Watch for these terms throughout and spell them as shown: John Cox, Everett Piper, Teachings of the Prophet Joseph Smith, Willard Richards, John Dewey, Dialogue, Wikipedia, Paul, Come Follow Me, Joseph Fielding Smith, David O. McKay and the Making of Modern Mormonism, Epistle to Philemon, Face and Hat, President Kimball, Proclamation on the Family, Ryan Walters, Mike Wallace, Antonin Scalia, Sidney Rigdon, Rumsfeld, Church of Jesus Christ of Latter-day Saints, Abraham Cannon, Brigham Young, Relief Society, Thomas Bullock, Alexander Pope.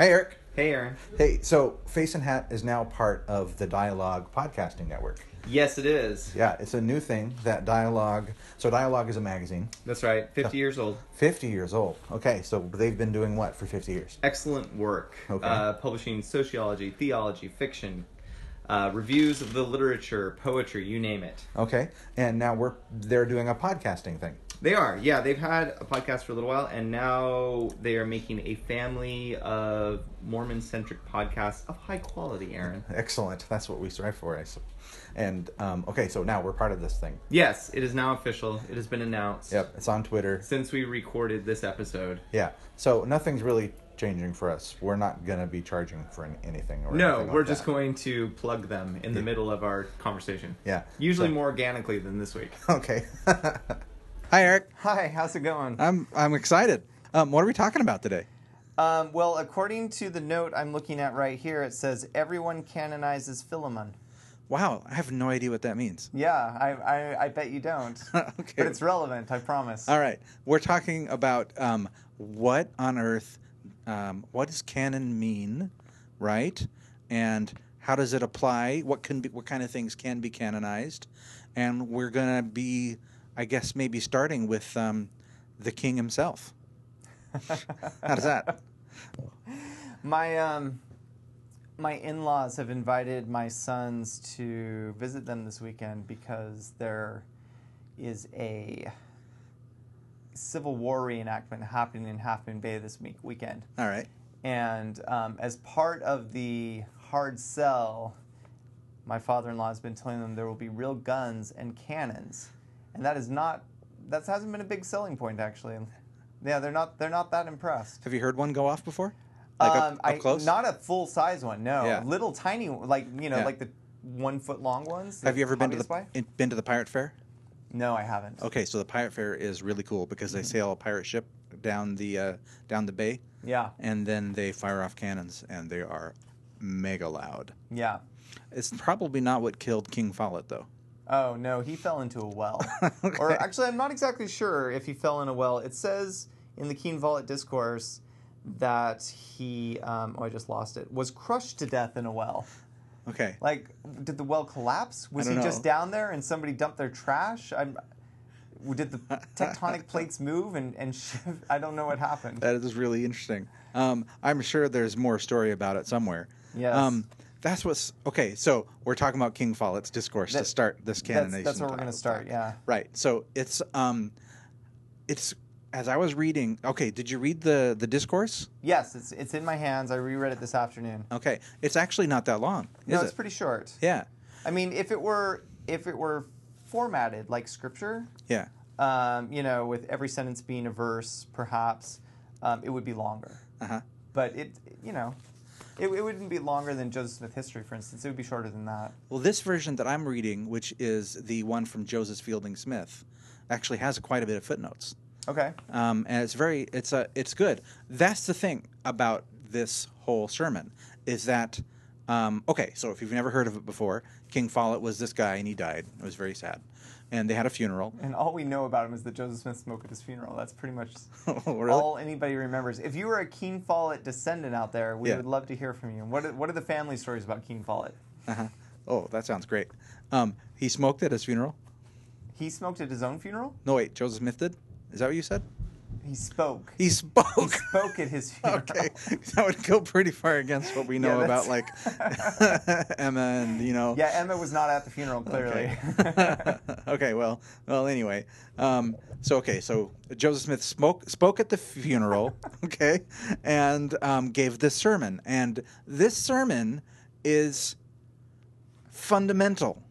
Hi, Eric. Hey, Aaron. Hey, so Face and Hat is now part of the Dialogue podcasting network. Yes, it is. Yeah, it's a new thing that Dialogue... So Dialogue is a magazine. That's right. 50 years old. 50 years old. Okay, so they've been doing what for 50 years? Excellent work. Okay. Publishing sociology, theology, fiction, reviews of the literature, poetry, you name it. Okay, and now they're doing a podcasting thing. They are, yeah. They've had a podcast for a little while, and now they are making a family of Mormon-centric podcasts of high quality, Aaron. Excellent. That's what we strive for. And, okay, so now we're part of this thing. Yes, it is now official. It has been announced. Yep, it's on Twitter. Since we recorded this episode. Yeah, so nothing's really changing for us. We're not going to be charging for anything. Just going to plug them in the middle of our conversation. Yeah. Usually more organically than this week. Okay. Hi, Eric. Hi, how's it going? I'm excited. What are we talking about today? Well, according to the note I'm looking at right here, it says, everyone canonizes Philemon. Wow, I have no idea what that means. Yeah, I bet you don't. Okay. But it's relevant, I promise. All right. We're talking about what on earth, what does canon mean, right? And how does it apply? What kind of things can be canonized? And we're going to be... I guess maybe starting with the king himself. How does that? My in-laws have invited my sons to visit them this weekend because there is a Civil War reenactment happening in Half Moon Bay this weekend. All right. And as part of the hard sell, my father-in-law has been telling them there will be real guns and cannons. And that hasn't been a big selling point, actually. Yeah, they're not that impressed. Have you heard one go off before? Like up close? Not a full-size one, no. Yeah. Little tiny, like the 1-foot-long ones. Have you ever been to the Pirate Fair? No, I haven't. Okay, so the Pirate Fair is really cool because they sail a pirate ship down the bay. Yeah. And then they fire off cannons, and they are mega loud. Yeah. It's probably not what killed King Follett, though. Oh, no, he fell into a well. Okay. Or actually, I'm not exactly sure if he fell in a well. It says in the King Follett Discourse that he, I just lost it, was crushed to death in a well. Okay. Like, did the well collapse? Was he just down there and somebody dumped their trash? Did the tectonic plates move and shift? I don't know what happened. That is really interesting. I'm sure there's more story about it somewhere. Yes. That's what's... Okay, so we're talking about King Follett's Discourse to start this canonization. That's where we're going to start, yeah. Right, so it's as I was reading... Okay, did you read the Discourse? Yes, it's in my hands. I reread it this afternoon. Okay, it's actually not that long, is it? No, it's pretty short. Yeah. I mean, if it were formatted like Scripture, yeah, with every sentence being a verse, perhaps, it would be longer. Uh-huh. But It wouldn't be longer than Joseph Smith history, for instance. It would be shorter than that. Well, this version that I'm reading, which is the one from Joseph Fielding Smith, actually has quite a bit of footnotes. Okay. And it's it's good. That's the thing about this whole sermon is that, okay, so if you've never heard of it before, King Follett was this guy and he died. It was very sad. And they had a funeral. And all we know about him is that Joseph Smith smoked at his funeral. That's pretty much all anybody remembers. If you were a King Follett descendant out there, we would love to hear from you. What are the family stories about King Follett? Uh-huh. Oh, that sounds great. He smoked at his funeral? He smoked at his own funeral? No, wait. Joseph Smith did? Is that what you said? He spoke at his funeral. Okay, that would go pretty far against what we know about, like, Emma and, Yeah, Emma was not at the funeral, clearly. Okay, okay, well, anyway. So Joseph Smith spoke at the funeral, okay, and gave this sermon. And this sermon is fundamental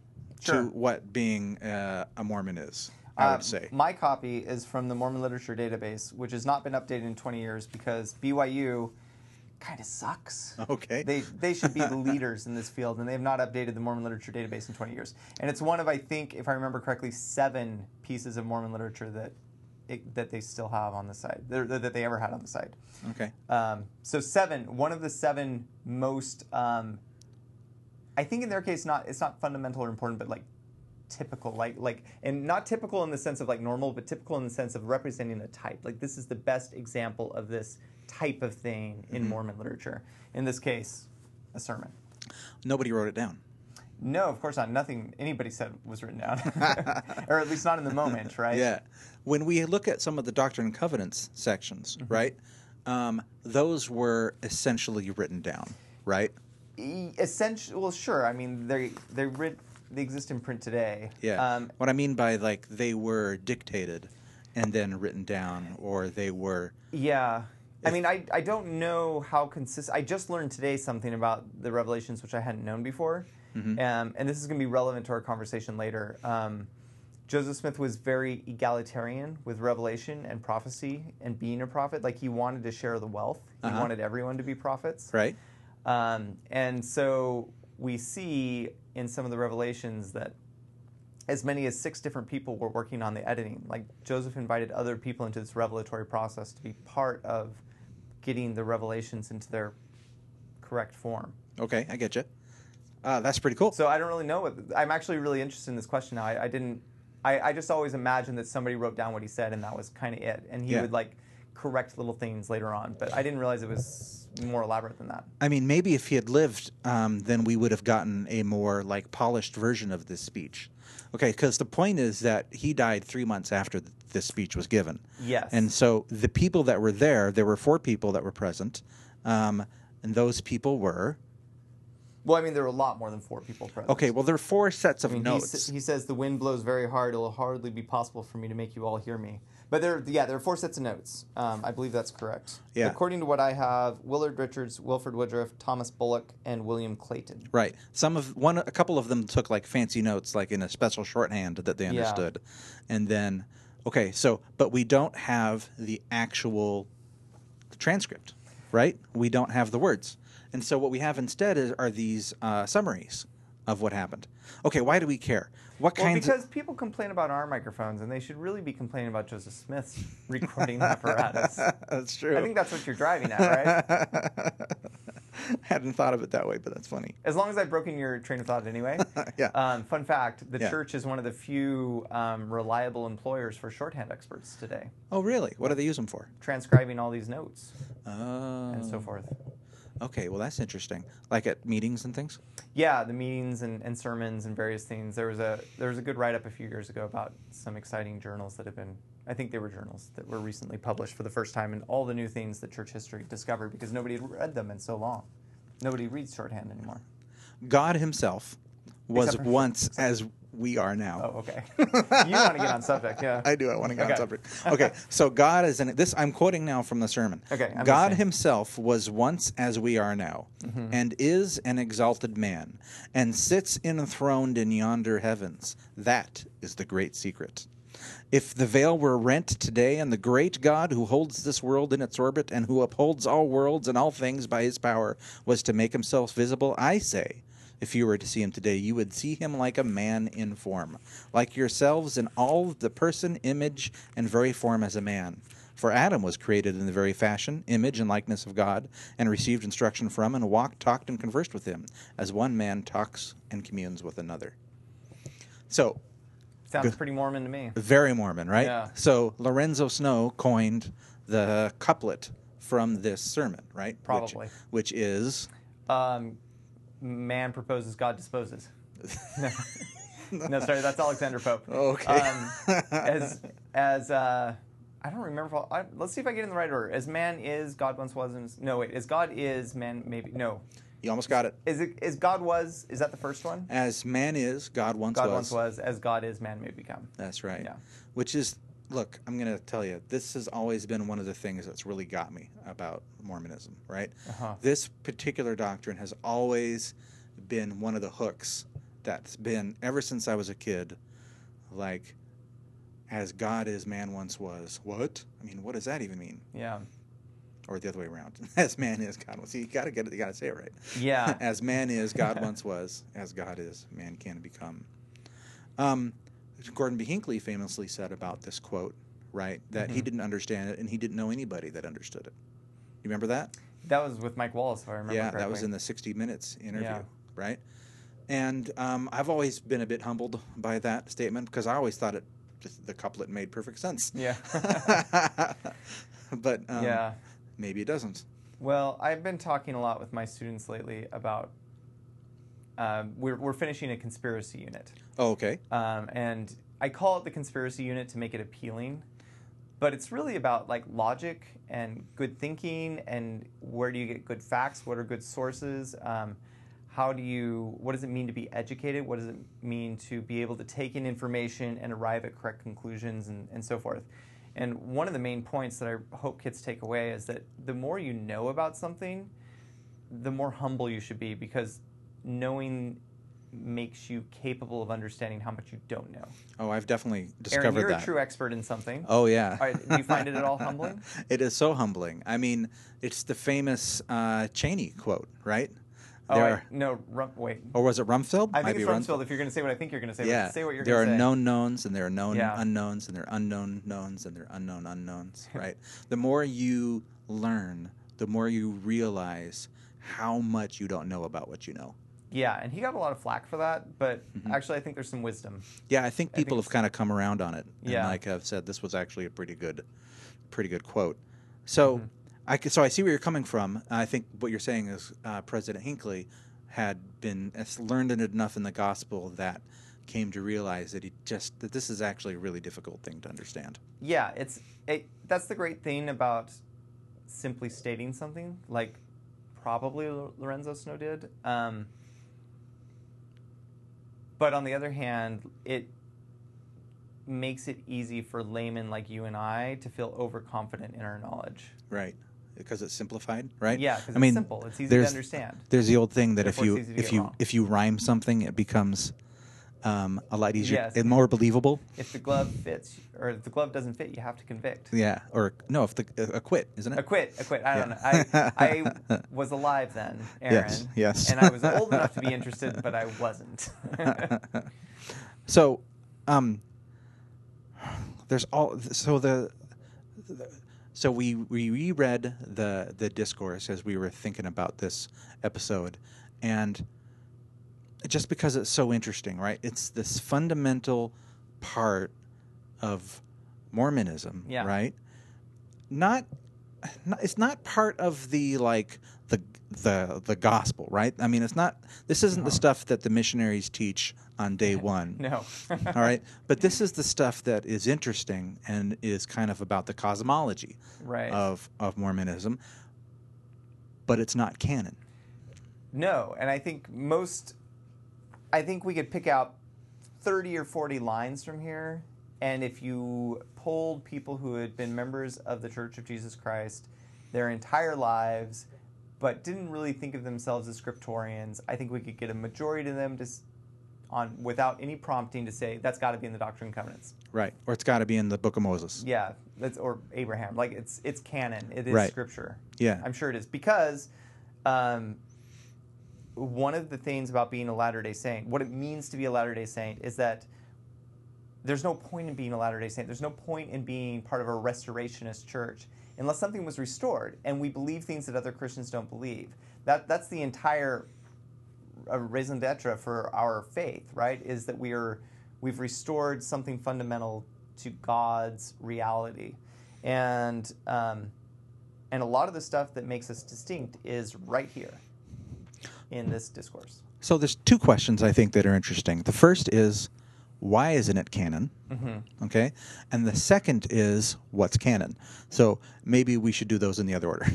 to what being a Mormon is. I would say. My copy is from the Mormon Literature Database, which has not been updated in 20 years because BYU kind of sucks. Okay. They should be the leaders in this field, and they have not updated the Mormon Literature Database in 20 years. And it's one of, I think, if I remember correctly, 7 pieces of Mormon literature that they still have on the site, that they ever had on the site. Okay. So 7, one of the 7 most, I think in their case, it's not fundamental or important, but like, typical, like, and not typical in the sense of like normal, but typical in the sense of representing a type. Like, this is the best example of this type of thing in Mormon literature. In this case, a sermon. Nobody wrote it down. No, of course not. Nothing anybody said was written down, or at least not in the moment, right? Yeah. When we look at some of the Doctrine and Covenants sections, right, those were essentially written down, right? Well, sure. I mean, they exist in print today. Yeah. What I mean by, like, they were dictated and then written down, or they were... Yeah. I mean, I don't know how consistent... I just learned today something about the Revelations, which I hadn't known before. And this is going to be relevant to our conversation later. Joseph Smith was very egalitarian with revelation and prophecy and being a prophet. Like, he wanted to share the wealth. He wanted everyone to be prophets. Right. And so we see in some of the revelations that as many as 6 different people were working on the editing. Like, Joseph invited other people into this revelatory process to be part of getting the revelations into their correct form. Okay, I get you. That's pretty cool. So I don't really know. I'm actually really interested in this question now. I just always imagined that somebody wrote down what he said, and that was kind of it. And he would, like, correct little things later on. But I didn't realize it was more elaborate than that. I mean, maybe if he had lived, then we would have gotten a more, like, polished version of this speech. Okay, because the point is that he died 3 months after this speech was given. Yes. And so the people that were there were 4 people that were present, and those people were... Well, I mean, there were a lot more than 4 people present. Okay, well, there are 4 sets of notes. He says, the wind blows very hard. It will hardly be possible for me to make you all hear me. But, there are 4 sets of notes. I believe that's correct. Yeah. According to what I have, Willard Richards, Wilford Woodruff, Thomas Bullock, and William Clayton. Right. A couple of them took, like, fancy notes, like, in a special shorthand that they understood. Yeah. And then, okay, so, but we don't have the actual transcript, right? We don't have the words. And so what we have instead are these summaries of what happened. Okay, why do we care? Because people complain about our microphones, and they should really be complaining about Joseph Smith's recording apparatus. That's true. I think that's what you're driving at, right? I hadn't thought of it that way, but that's funny. As long as I've broken your train of thought anyway. Yeah. Fun fact, the church is one of the few reliable employers for shorthand experts today. Oh, really? What do they use them for? Transcribing all these notes and so forth. Okay, well, that's interesting. Like at meetings and things? Yeah, the meetings and sermons and various things. There was a good write-up a few years ago about some exciting journals that have been, I think they were journals, that were recently published for the first time, and all the new things that church history discovered because nobody had read them in so long. Nobody reads shorthand anymore. God himself was once as we are now. Oh, okay. You want to get on subject, yeah. I do. I want to get on subject. Okay, so God is in this. I'm quoting now from the sermon. Okay. God himself was once as we are now, and is an exalted man, and sits enthroned in yonder heavens. That is the great secret. If the veil were rent today, and the great God who holds this world in its orbit and who upholds all worlds and all things by his power was to make himself visible, I say, if you were to see him today, you would see him like a man in form, like yourselves in all the person, image, and very form as a man. For Adam was created in the very fashion, image, and likeness of God, and received instruction from, and walked, talked, and conversed with him, as one man talks and communes with another. So, sounds pretty Mormon to me. Very Mormon, right? Yeah. So Lorenzo Snow coined the couplet from this sermon, right? Probably. Which is... Man proposes, God disposes. No, sorry, that's Alexander Pope. Okay. I don't remember. Let's see if I get in the right order. As man is, God once was, and no, wait. As God is, man maybe no. You almost got it. Is God was? Is that the first one? As man is, God once was. God once was. As God is, man may become. That's right. Yeah. Which is, look, I'm going to tell you, this has always been one of the things that's really got me about Mormonism, right? Uh-huh. This particular doctrine has always been one of the hooks that's been, ever since I was a kid, like, as God is, man once was. What? I mean, what does that even mean? Yeah. Or the other way around. As man is, God was. See, you got to get it. You got to say it right. Yeah. As man is, God once was. As God is, man can become. Gordon B. Hinckley famously said about this quote, right, that he didn't understand it, and he didn't know anybody that understood it. You remember that? That was with Mike Wallace, if I remember correctly. Yeah, that was in the 60 Minutes interview, right? And I've always been a bit humbled by that statement because I always thought the couplet made perfect sense. Yeah. But maybe it doesn't. Well, I've been talking a lot with my students lately about we're finishing a conspiracy unit. Oh, okay. And I call it the conspiracy unit to make it appealing, but it's really about like logic and good thinking and where do you get good facts, what are good sources, how do you, what does it mean to be educated, what does it mean to be able to take in information and arrive at correct conclusions and so forth. And one of the main points that I hope kids take away is that the more you know about something, the more humble you should be, because knowing makes you capable of understanding how much you don't know. Oh, I've definitely discovered that. Aaron, you're a true expert in something. Oh, yeah. Do you find it at all humbling? It is so humbling. I mean, it's the famous Cheney quote, right? Oh, wait. Or was it Rumsfeld? I think it's Rumsfeld. If you're going to say what I think you're going to say, yeah. Say what you're going to say. There are known knowns, and there are known unknowns, and there are unknown knowns, and there are unknown unknowns, right? The more you learn, the more you realize how much you don't know about what you know. Yeah, and he got a lot of flack for that, but actually I think there's some wisdom. Yeah, I think people have kind of come around on it. And like I've said, this was actually a pretty good quote. So, so I see where you're coming from. I think what you're saying is President Hinckley has learned it enough in the gospel that came to realize that that this is actually a really difficult thing to understand. Yeah, that's the great thing about simply stating something like probably Lorenzo Snow did. But on the other hand, it makes it easy for laymen like you and I to feel overconfident in our knowledge. Right. Because it's simplified, right? Yeah, because it's simple. It's easy to understand. There's the old thing that if you rhyme something, it becomes a lot easier and more believable. If the glove fits, or if the glove doesn't fit, you have to convict. Yeah, or no, if the acquit, isn't it? Acquit. I don't know. I was alive then, Aaron. Yes. And I was old enough to be interested, but I wasn't. So, so we reread the discourse as we were thinking about this episode, and just because it's so interesting, right? It's this fundamental part of Mormonism, right? It's not part of the the gospel, right? I mean, this isn't the stuff that the missionaries teach on day one. No. All right? But this is the stuff that is interesting and is kind of about the cosmology of Mormonism, but it's not canon. No, and I think we could pick out 30 or 40 lines from here, and if you polled people who had been members of the Church of Jesus Christ their entire lives but didn't really think of themselves as scriptorians, I think we could get a majority of them without any prompting to say, that's got to be in the Doctrine and Covenants. Right, or it's got to be in the Book of Moses. Yeah, or Abraham. Like, it's canon. It is scripture. Yeah. I'm sure it is, because one of the things about being a Latter-day Saint, what it means to be a Latter-day Saint, is that there's no point in being a Latter-day Saint. There's no point in being part of a restorationist church unless something was restored, and we believe things that other Christians don't believe. That's the entire raison d'etre for our faith, right? Is that we've restored something fundamental to God's reality, and a lot of the stuff that makes us distinct is right here in this discourse. So there's two questions I think that are interesting. The first is, why isn't it canon? Okay? And the second is, what's canon? So maybe we should do those in the other order.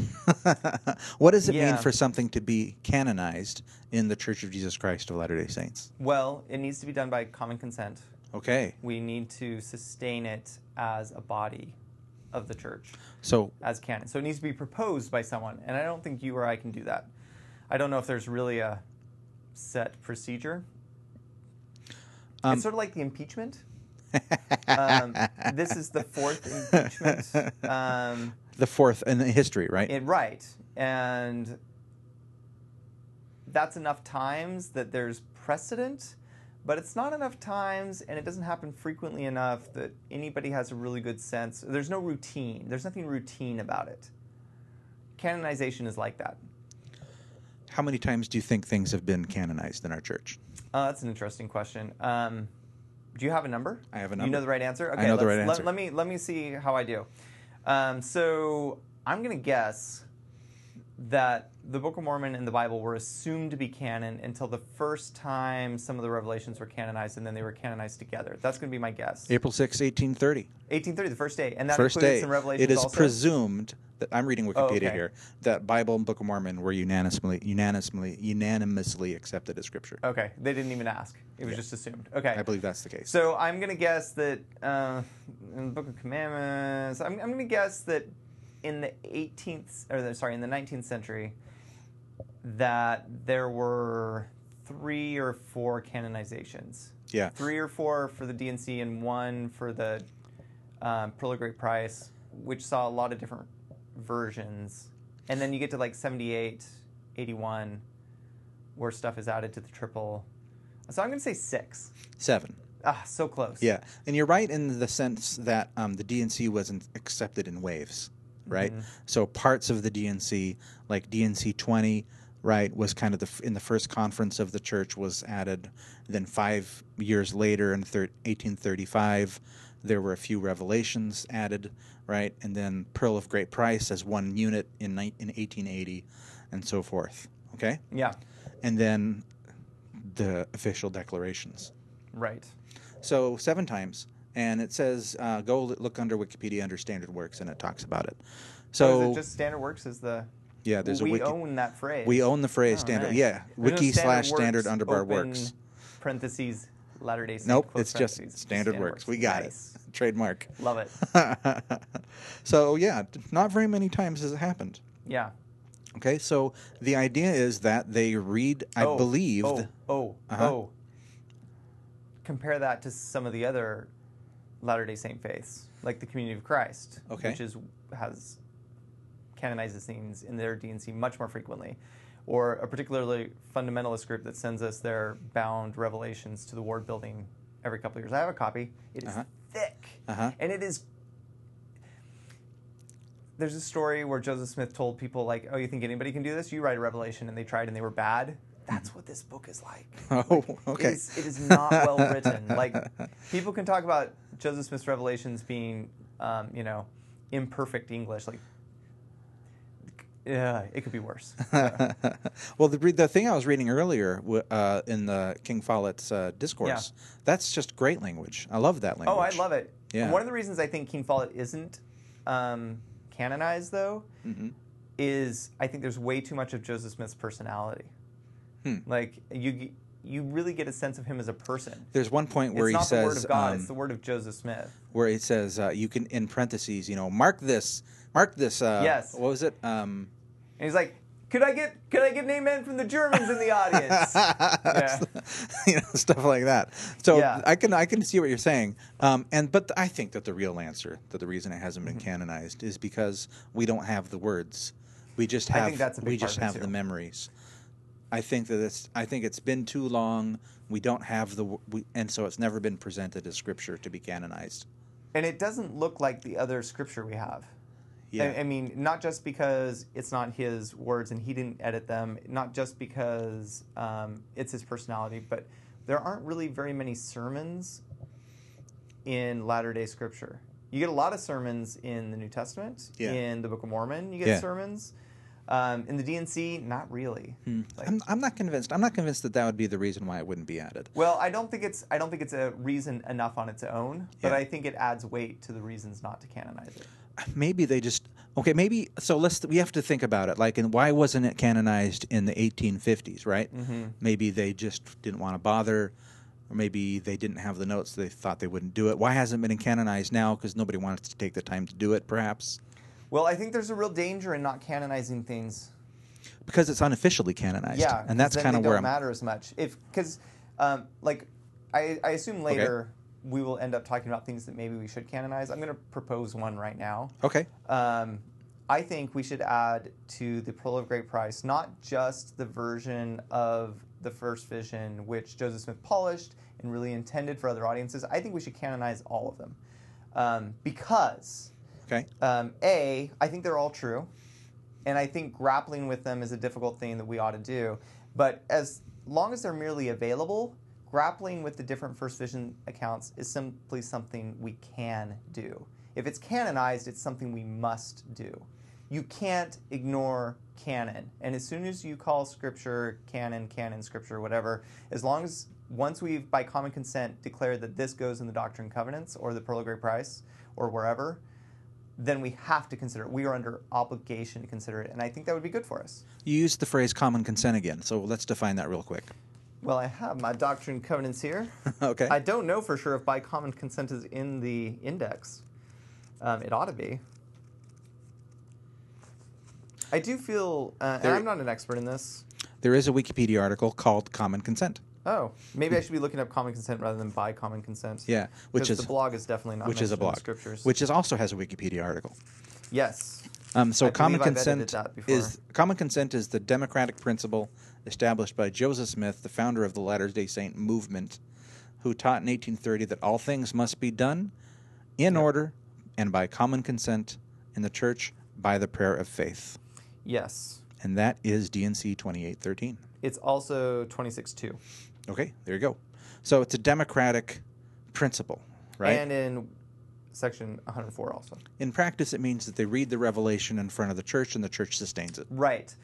What does it mean for something to be canonized in the Church of Jesus Christ of Latter-day Saints? Well, it needs to be done by common consent. Okay. We need to sustain it as a body of the church, so as canon. So it needs to be proposed by someone, and I don't think you or I can do that. I don't know if there's really a set procedure. It's sort of like the impeachment. This is the fourth impeachment. The fourth in history, right? Right. And that's enough times that there's precedent, but it's not enough times, and it doesn't happen frequently enough that anybody has a really good sense. There's no routine. There's nothing routine about it. Canonization is like that. How many times do you think things have been canonized in our church? That's an interesting question. Do you have a number? I have a number. You know the right answer? Okay, I know the right answer. Let me see how I do. So I'm going to guess that the Book of Mormon and the Bible were assumed to be canon until the first time some of the revelations were canonized, and then they were canonized together. That's going to be my guess. April 6, 1830. 1830, the first day. And that included some revelations also? It is presumed, that I'm reading Wikipedia here, that Bible and Book of Mormon were unanimously accepted as scripture. Okay. They didn't even ask. It was just assumed. Okay. I believe that's the case. So I'm going to guess that in the Book of Commandments, I'm going to guess that in the 19th century, that there were 3 or 4 canonizations. Yeah. 3 or 4 for the D&C and 1 for the Pearl of Great Price, which saw a lot of different versions. And then you get to like 78, 81, where stuff is added to the triple. So I'm going to say 6. 7. Ah, so close. Yeah. And you're right in the sense that the D&C wasn't accepted in waves. Right, so parts of the D&C, like D&C 20, right, was kind of in the first conference of the church was added. Then 5 years later, in 1835, there were a few revelations added, right, and then Pearl of Great Price as one unit in 1880, and so forth. Okay, yeah, and then the official declarations. Right. So 7 times. And it says, go look under Wikipedia under Standard Works, and it talks about it. So is it just Standard Works is the... Yeah, there's a wiki. We own that phrase. We own the phrase Standard. Nice. Yeah, wiki/standard_works. Parentheses, Latter-day Saint. Nope, it's just Standard Works. We got it. Trademark. Love it. So, yeah, not very many times has it happened. Yeah. Okay, so the idea is that they read, compare that to some of the other Latter-day Saint faiths, like the Community of Christ, which has canonized the scenes in their D&C much more frequently, or a particularly fundamentalist group that sends us their bound revelations to the Ward Building every couple of years. I have a copy. It is thick, and it is. There's a story where Joseph Smith told people, like, "Oh, you think anybody can do this? You write a revelation," and they tried, and they were bad. That's what this book is like. Oh, okay. It is not well written. Like, people can talk about Joseph Smith's revelations being, imperfect English. Like, yeah, it could be worse. So. Well, the thing I was reading earlier in the King Follett's discourse, that's just great language. I love that language. Oh, I love it. Yeah. One of the reasons I think King Follett isn't canonized, though, is I think there's way too much of Joseph Smith's personality. Like, you really get a sense of him as a person. There's one point where he says... It's not the word of God, it's the word of Joseph Smith. Where he says, you can, in parentheses, mark this... yes. What was it? And he's like, could I get an amen from the Germans in the audience? Stuff like that. So I can see what you're saying. But I think that the real answer, that the reason it hasn't been canonized, is because we don't have the words. We just have, the memories. I think it's been too long. We don't have and so it's never been presented as scripture to be canonized. And it doesn't look like the other scripture we have. Yeah. I mean, not just because it's not his words and he didn't edit them, not just because it's his personality, but there aren't really very many sermons in Latter-day scripture. You get a lot of sermons in the New Testament, in the Book of Mormon, you get sermons. In the D&C, not really. Like, I'm not convinced. I'm not convinced that would be the reason why it wouldn't be added. Well, I don't think it's a reason enough on its own. But I think it adds weight to the reasons not to canonize it. Maybe they just So we have to think about it. Like, and why wasn't it canonized in the 1850s? Right? Maybe they just didn't want to bother. Or maybe they didn't have the notes. So they thought they wouldn't do it. Why hasn't it been canonized now? Because nobody wanted to take the time to do it. Perhaps. Well, I think there's a real danger in not canonizing things. Because it's unofficially canonized. Yeah, and that's kind of where it doesn't matter as much. Because, I assume later we will end up talking about things that maybe we should canonize. I'm going to propose one right now. Okay. I think we should add to the Pearl of Great Price not just the version of the first vision, which Joseph Smith polished and really intended for other audiences. I think we should canonize all of them. Because... Okay. I think they're all true, and I think grappling with them is a difficult thing that we ought to do. But as long as they're merely available, grappling with the different first vision accounts is simply something we can do. If it's canonized, it's something we must do. you can't ignore canon. And as soon as you call Scripture canon, canon Scripture, whatever, as long as once we've, by common consent, declared that this goes in the Doctrine and Covenants or the Pearl of Great Price or wherever, then we have to consider it. We are under obligation to consider it, and I think that would be good for us. You used the phrase common consent again, so let's define that real quick. Well, I have my Doctrine and Covenants here. Okay. I don't know for sure if by common consent is in the index. It ought to be. I do feel, and I'm not an expert in this. There is a Wikipedia article called Common Consent. Oh, maybe I should be looking up common consent rather than by common consent. Yeah, which is the blog is definitely not mentioned in the Scriptures. Which is also has a Wikipedia article. Yes. So common consent is the democratic principle established by Joseph Smith, the founder of the Latter-day Saint movement, who taught in 1830 that all things must be done in order and by common consent in the church by the prayer of faith. Yes. And that is D&C 2813. It's also 26.2. Okay, there you go. So it's a democratic principle, right? And in section 104 also. In practice, it means that they read the revelation in front of the church, and the church sustains it. Right.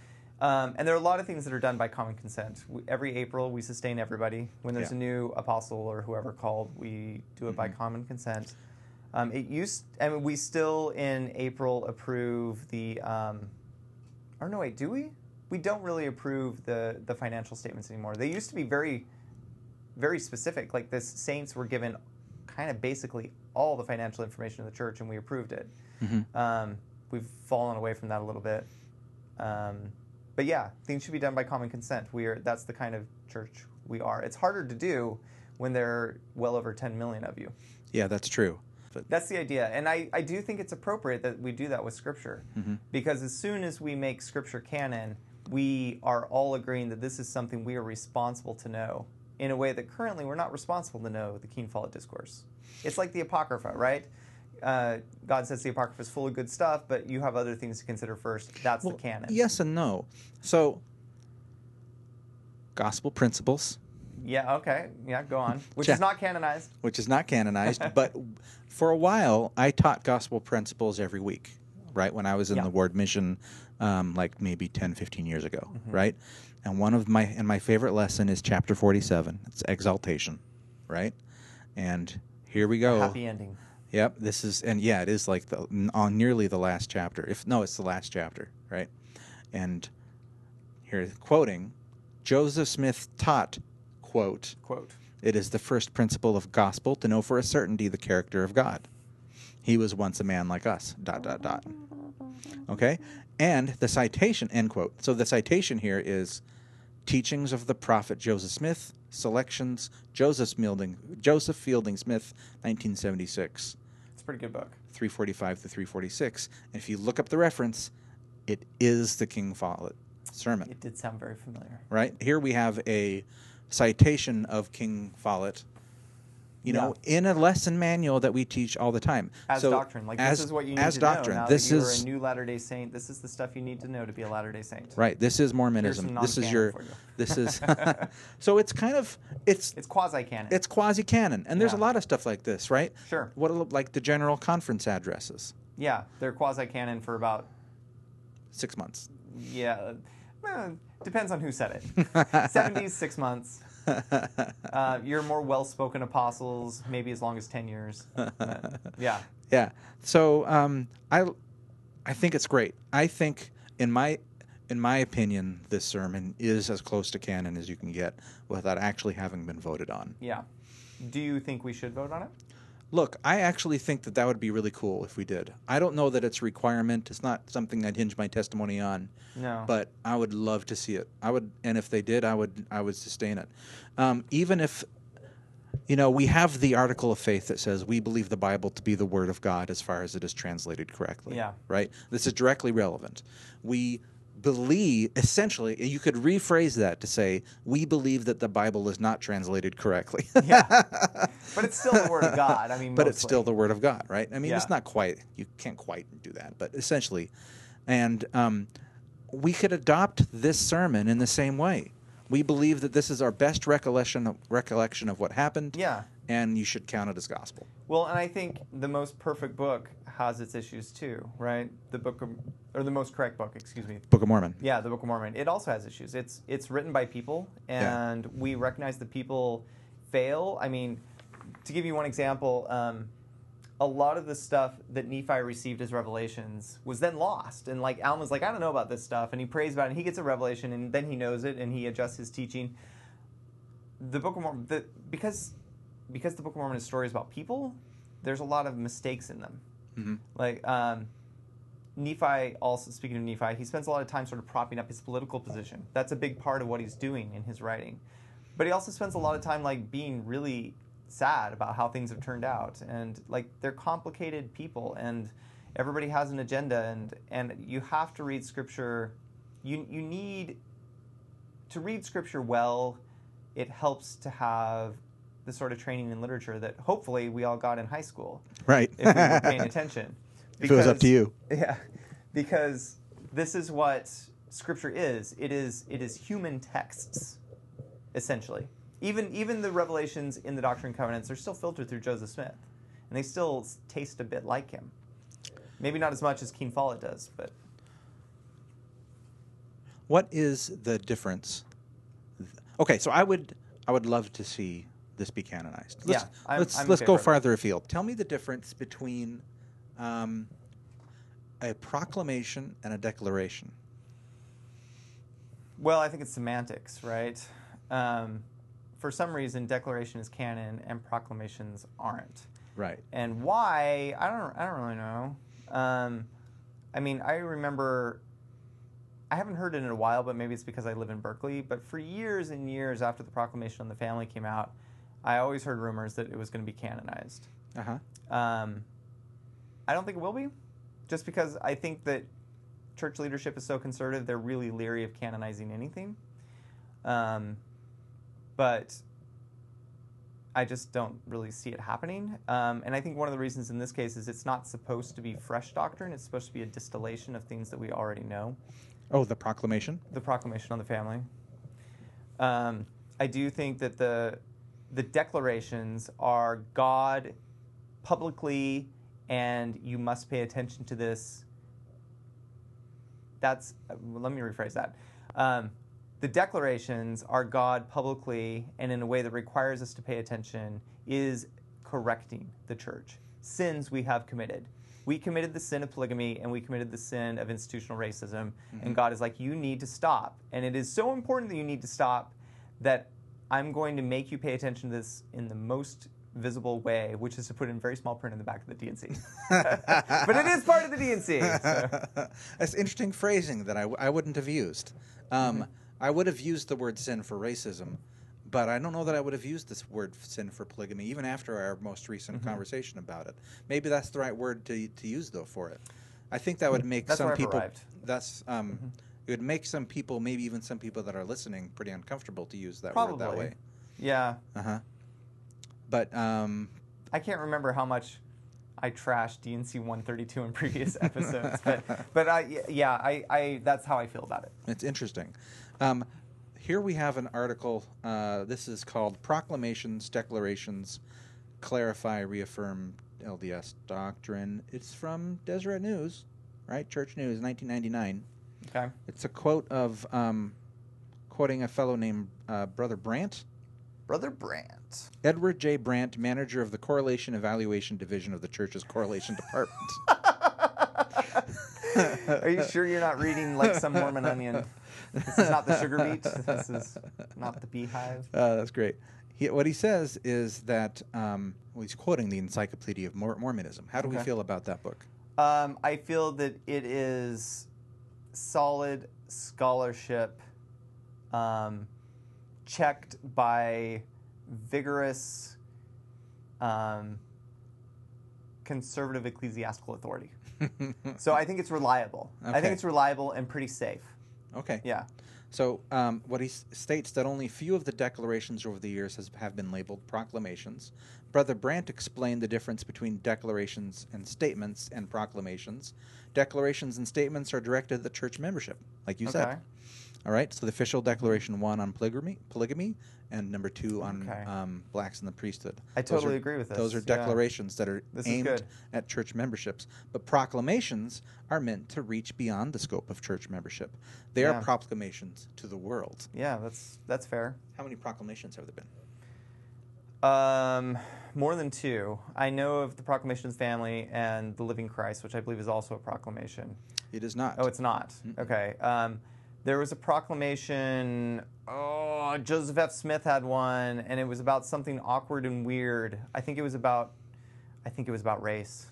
And there are a lot of things that are done by common consent. Every April, we sustain everybody. When there's a new apostle or whoever called, we do it by common consent. We still in April approve the... Oh, no, wait, do we? We don't really approve the financial statements anymore. They used to be very, very specific. Like the saints were given kind of basically all the financial information of the church, and we approved it. Mm-hmm. We've fallen away from that a little bit. But yeah, things should be done by common consent. That's the kind of church we are. It's harder to do when there are well over 10 million of you. Yeah, that's true. But that's the idea, and I do think it's appropriate that we do that with Scripture, because as soon as we make Scripture canon, we are all agreeing that this is something we are responsible to know in a way that currently we're not responsible to know the King Follett Discourse. It's like the Apocrypha, right? God says the Apocrypha is full of good stuff, but you have other things to consider first. That's the canon. Yes and no. So, Gospel Principles... Yeah, okay. Yeah, go on. Which is not canonized. Which is not canonized, but for a while, I taught Gospel Principles every week, right? When I was in the Ward Mission, like maybe 10, 15 years ago, right? And my favorite lesson is chapter 47. It's Exaltation, right? And here we go. Happy ending. Yep, it is like on nearly the last chapter. It's the last chapter, right? And here, quoting, Joseph Smith taught... Quote, it is the first principle of gospel to know for a certainty the character of God. He was once a man like us, ... Okay? And the citation, end quote. So the citation here is Teachings of the Prophet Joseph Smith, Selections, Joseph Fielding Smith, 1976. It's a pretty good book. 345 to 346. And if you look up the reference, it is the King Follett sermon. It did sound very familiar. Right? Here we have a... citation of King Follett, in a lesson manual that we teach all the time. Doctrine. Like, this is what you need to know now that you're a new Latter-day Saint. This is the stuff you need to know to be a Latter-day Saint. Right. This is Mormonism. This is your... for you. This is... So it's kind of... It's quasi-canon. It's quasi-canon. And there's a lot of stuff like this, right? Sure. Like the General Conference addresses. Yeah. They're quasi-canon for about... 6 months. Yeah. Depends on who said it. 70s, 6 months. Your more well-spoken apostles, maybe as long as 10 years. Yeah. Yeah. So I think it's great. I think, in my opinion, this sermon is as close to canon as you can get without actually having been voted on. Yeah. Do you think we should vote on it? Look, I actually think that would be really cool if we did. I don't know that it's a requirement. It's not something I'd hinge my testimony on. No. But I would love to see it. And if they did, I would sustain it. Even if, we have the article of faith that says we believe the Bible to be the Word of God as far as it is translated correctly. Yeah. Right? This is directly relevant. We believe, essentially, you could rephrase that to say, we believe that the Bible is not translated correctly. Yeah. But it's still the Word of God. I mean, but it's still the Word of God, right? I mean, it's not quite, you can't quite do that, but essentially. And we could adopt this sermon in the same way. We believe that this is our best recollection of what happened. Yeah. and you should count it as gospel. Well, and I think the most perfect book has its issues too, right? The book of, or the most correct book, excuse me. Book of Mormon. Yeah, the Book of Mormon. It also has issues. It's written by people, and we recognize that people fail. I mean, to give you one example, a lot of the stuff that Nephi received as revelations was then lost. And like Alma's like, I don't know about this stuff. And he prays about it, and he gets a revelation, and then he knows it, and he adjusts his teaching. The Book of Mormon, because the Book of Mormon is stories about people, there's a lot of mistakes in them. Mm-hmm. Like Nephi, also speaking of Nephi, he spends a lot of time sort of propping up his political position. That's a big part of what he's doing in his writing. But he also spends a lot of time like being really sad about how things have turned out. And like they're complicated people, and everybody has an agenda, and you have to read Scripture. You need to read Scripture well. It helps to have the sort of training in literature that hopefully we all got in high school. Right. If we were paying attention. Because, if it was up to you. Yeah. Because this is what Scripture is. It is human texts, essentially. Even the revelations in the Doctrine and Covenants are still filtered through Joseph Smith. And they still taste a bit like him. Maybe not as much as King Follett does, but... What is the difference? Okay, so I would love to see this be canonized. Let's go farther afield. Tell me the difference between a proclamation and a declaration. Well, I think it's semantics, right? For some reason, declaration is canon and proclamations aren't. Right. And why? I don't really know. I mean, I remember. I haven't heard it in a while, but maybe it's because I live in Berkeley. But for years and years after the Proclamation on the Family came out, I always heard rumors that it was going to be canonized. Uh-huh. I don't think it will be, just because I think that church leadership is so conservative, they're really leery of canonizing anything. But I just don't really see it happening. And I think one of the reasons in this case is it's not supposed to be fresh doctrine. It's supposed to be a distillation of things that we already know. Oh, the proclamation? The Proclamation on the Family. I do think that the declarations are God publicly, and you must pay attention to this. That's, let me rephrase that. The declarations are God publicly, and in a way that requires us to pay attention, is correcting the church. Sins we have committed. We committed the sin of polygamy, and we committed the sin of institutional racism. Mm-hmm. And God is like, you need to stop. And it is so important that you need to stop that I'm going to make you pay attention to this in the most visible way, which is to put in very small print in the back of the DNC. But it is part of the DNC. So. That's interesting phrasing that I wouldn't have used. Mm-hmm. I would have used the word sin for racism, but I don't know that I would have used this word sin for polygamy, even after our most recent mm-hmm. conversation about it. Maybe that's the right word to use, though, for it. I think that would make some people. That's mm-hmm. It would make some people, maybe even some people that are listening, pretty uncomfortable to use that word that way. Yeah. Uh huh. But I can't remember how much I trashed DNC 132 in previous episodes, but that's how I feel about it. It's interesting. Here we have an article. This is called Proclamations, Declarations, Clarify, Reaffirm LDS Doctrine. It's from Deseret News, right? Church News, 1999. Okay. It's a quote of quoting a fellow named Brother Brandt. Brother Brandt. Edward J. Brandt, manager of the Correlation Evaluation Division of the Church's Correlation Department. Are you sure you're not reading like some Mormon Onion? This is not the sugar beet. This is not the beehive. That's great. What he says is that he's quoting the Encyclopedia of Mormonism. How do we feel about that book? I feel that it is solid scholarship checked by vigorous conservative ecclesiastical authority. So I think it's reliable. Okay. I think it's reliable and pretty safe. Okay. Yeah. So what he states that only few of the declarations over the years have been labeled proclamations. Brother Brandt explained the difference between declarations and statements and proclamations. Declarations and statements are directed at the church membership, like you said. All right, so the official declaration 1 on polygamy and number 2 on blacks in the priesthood. I totally agree with this. Those are declarations that are aimed at church memberships. But proclamations are meant to reach beyond the scope of church membership. They are proclamations to the world. Yeah, that's fair. How many proclamations have there been? More than 2. I know of the Proclamation of the Family and the Living Christ, which I believe is also a proclamation. It is not. Oh, it's not. Mm-mm. Okay. There was a proclamation, Joseph F. Smith had one, and it was about something awkward and weird. I think it was about race.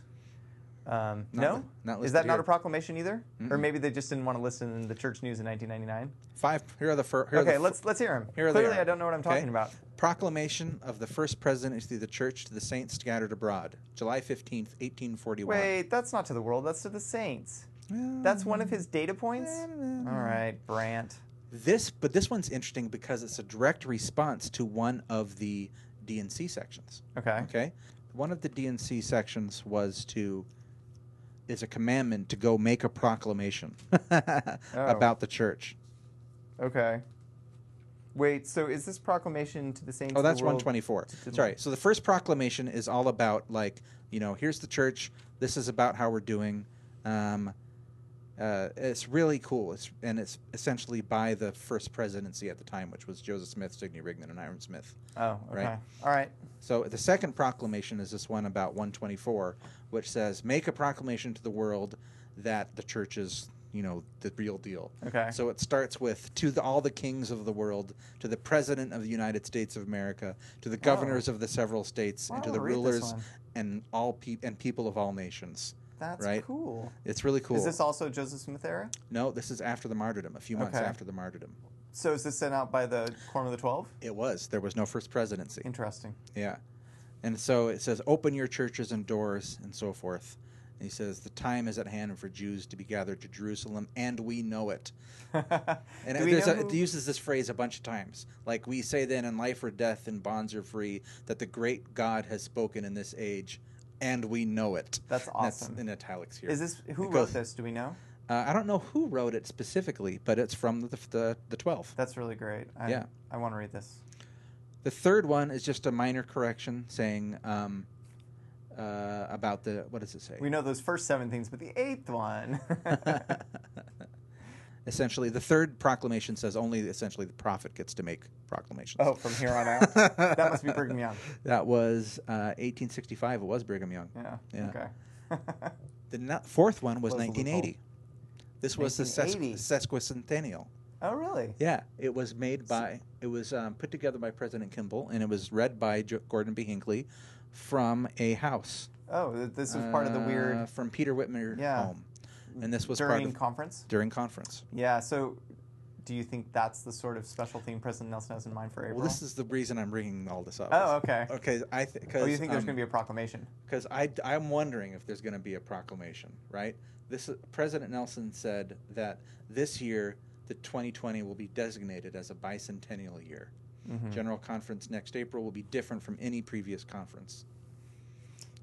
Is that not a proclamation either? Mm-mm. Or maybe they just didn't want to listen to the church news in 1999? 5. Here are the first. Okay, let's hear them. Clearly, I don't know what I'm talking about. Proclamation of the First Presidency of the Church to the Saints Scattered Abroad, July 15th, 1841. Wait, that's not to the world. That's to the saints. That's one of his data points? All right, Brandt. But this one's interesting because it's a direct response to one of the D&C sections. Okay. One of the D&C sections is a commandment to go make a proclamation about the church. Okay. Wait, so is this proclamation to the saints? Oh, that's 124. Sorry. So the first proclamation is all about, here's the church. This is about how we're doing. It's really cool. It's essentially by the First Presidency at the time, which was Joseph Smith, Sidney Rigdon, and Hiram Smith. Oh, okay. Right? All right. So the second proclamation is this one about 124, which says, make a proclamation to the world that the church is, the real deal. Okay. So it starts with, to all the kings of the world, to the President of the United States of America, to the governors of the several states, and to the rulers and all people of all nations. That's cool. It's really cool. Is this also Joseph Smith era? No, this is after the martyrdom, a few months after the martyrdom. So is this sent out by the Quorum of the 12? It was. There was no First Presidency. Interesting. Yeah. And so it says, open your churches and doors and so forth. And he says, the time is at hand for Jews to be gathered to Jerusalem, and we know it. It uses this phrase a bunch of times. Like, we say then in life or death, in bonds or free, that the great God has spoken in this age. And we know it. That's awesome. That's in italics here. Who wrote this? Do we know? I don't know who wrote it specifically, but it's from the 12. That's really great. I want to read this. The third one is just a minor correction saying about the, what does it say? We know those first 7 things, but the 8th one. Essentially, the third proclamation says only the prophet gets to make proclamations. Oh, from here on out? That must be Brigham Young. That was 1865. It was Brigham Young. Yeah. Okay. The fourth one was 1980. This was the sesquicentennial. Oh, really? Yeah. It was put together by President Kimball, and it was read by Gordon B. Hinckley from a house. Oh, this was part of the weird... From Peter Whitmer home. And this was during conference? During conference. Yeah, so do you think that's the sort of special thing President Nelson has in mind for April? Well, this is the reason I'm bringing all this up. Oh, okay. Okay, you think there's going to be a proclamation? Because I'm wondering if there's going to be a proclamation, right? President Nelson said that this year, the 2020 will be designated as a bicentennial year. Mm-hmm. General Conference next April will be different from any previous conference.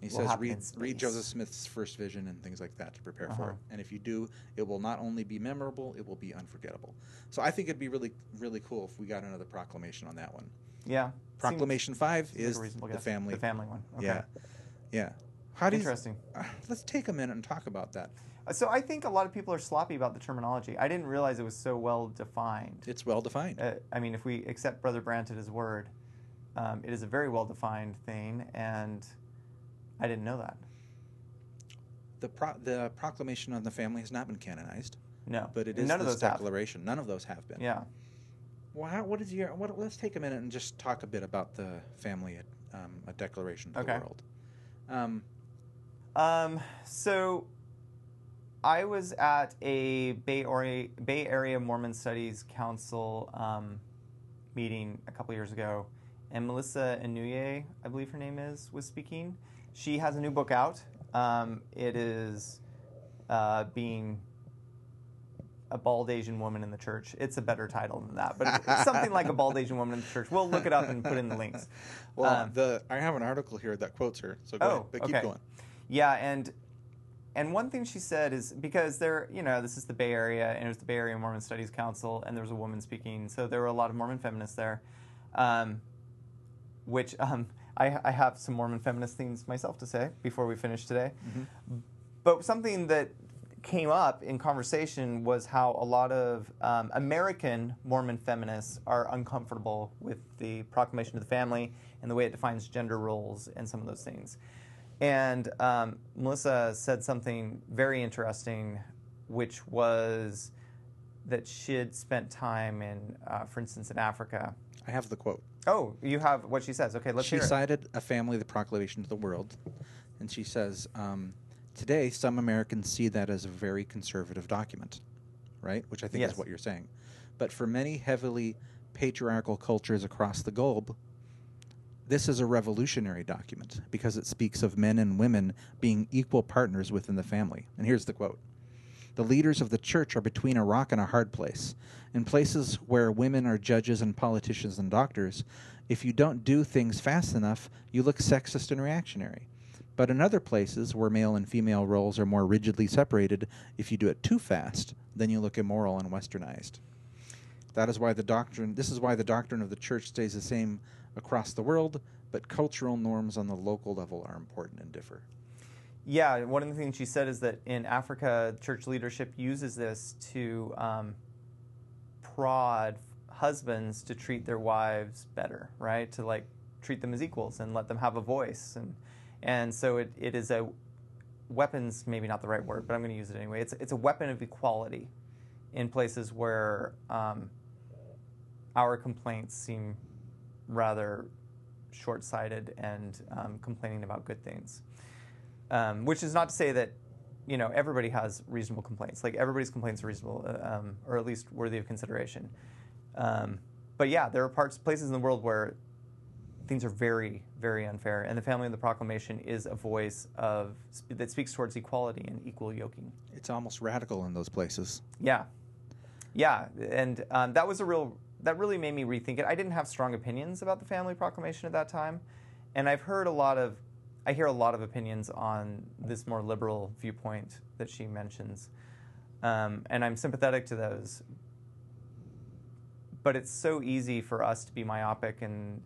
He says, read Joseph Smith's first vision and things like that to prepare for it. And if you do, it will not only be memorable, it will be unforgettable. So I think it'd be really, really cool if we got another proclamation on that one. Yeah. Proclamation 5 is the family. The family one. Okay. Yeah. Interesting. Let's take a minute and talk about that. So I think a lot of people are sloppy about the terminology. I didn't realize it was so well defined. It's well defined. If we accept Brother Brandt at his word, it is a very well defined thing, and I didn't know that. The Proclamation on the Family has not been canonized. No. But it is this declaration. None of those have been. Yeah. Well, let's take a minute and just talk a bit about the family, a declaration to the world. So I was at a Bay Area Mormon Studies Council meeting a couple years ago, and Melissa Inouye, I believe her name is, was speaking. She has a new book out. It is Being a Bald Asian Woman in the Church. It's a better title than that, but it's something like A Bald Asian Woman in the Church. We'll look it up and put in the links. Well, I have an article here that quotes her, so go ahead, but keep going. Yeah, and And one thing she said is, because there, you know, this is the Bay Area, and it was the Bay Area Mormon Studies Council, and there was a woman speaking, so there were a lot of Mormon feminists there, which I have some Mormon feminist things myself to say before we finish today. Mm-hmm. But something that came up in conversation was how a lot of American Mormon feminists are uncomfortable with the Proclamation of the Family and the way it defines gender roles and some of those things. And Melissa said something very interesting, which was that she had spent time in, for instance, in Africa. I have the quote. Oh, you have what she says. Okay, let's hear it. She cited a family, the Proclamation to the World, and she says, today some Americans see that as a very conservative document, right? Which I think is what you're saying. But for many heavily patriarchal cultures across the globe, this is a revolutionary document because it speaks of men and women being equal partners within the family. And here's the quote. The leaders of the church are between a rock and a hard place. In places where women are judges and politicians and doctors, if you don't do things fast enough, you look sexist and reactionary. But in other places where male and female roles are more rigidly separated, if you do it too fast, then you look immoral and westernized. That is why the doctrine, this is why the doctrine of the church stays the same across the world, but cultural norms on the local level are important and differ. Yeah, one of the things she said is that in Africa, church leadership uses this to prod husbands to treat their wives better, right? To like treat them as equals and let them have a voice. And so it is a weapons, maybe not the right word, but I'm going to use it anyway. It's a weapon of equality in places where our complaints seem rather short-sighted and complaining about good things, which is not to say that, you know, everybody has reasonable complaints. Like, everybody's complaints are reasonable, or at least worthy of consideration. But yeah, there are places in the world where things are very, very unfair, and the family of the Proclamation is a voice that speaks towards equality and equal yoking. It's almost radical in those places. Yeah, yeah, and that was a real. That really made me rethink it. I didn't have strong opinions about the Family Proclamation at that time, and I've heard I hear a lot of opinions on this more liberal viewpoint that she mentions, and I'm sympathetic to those. But it's so easy for us to be myopic and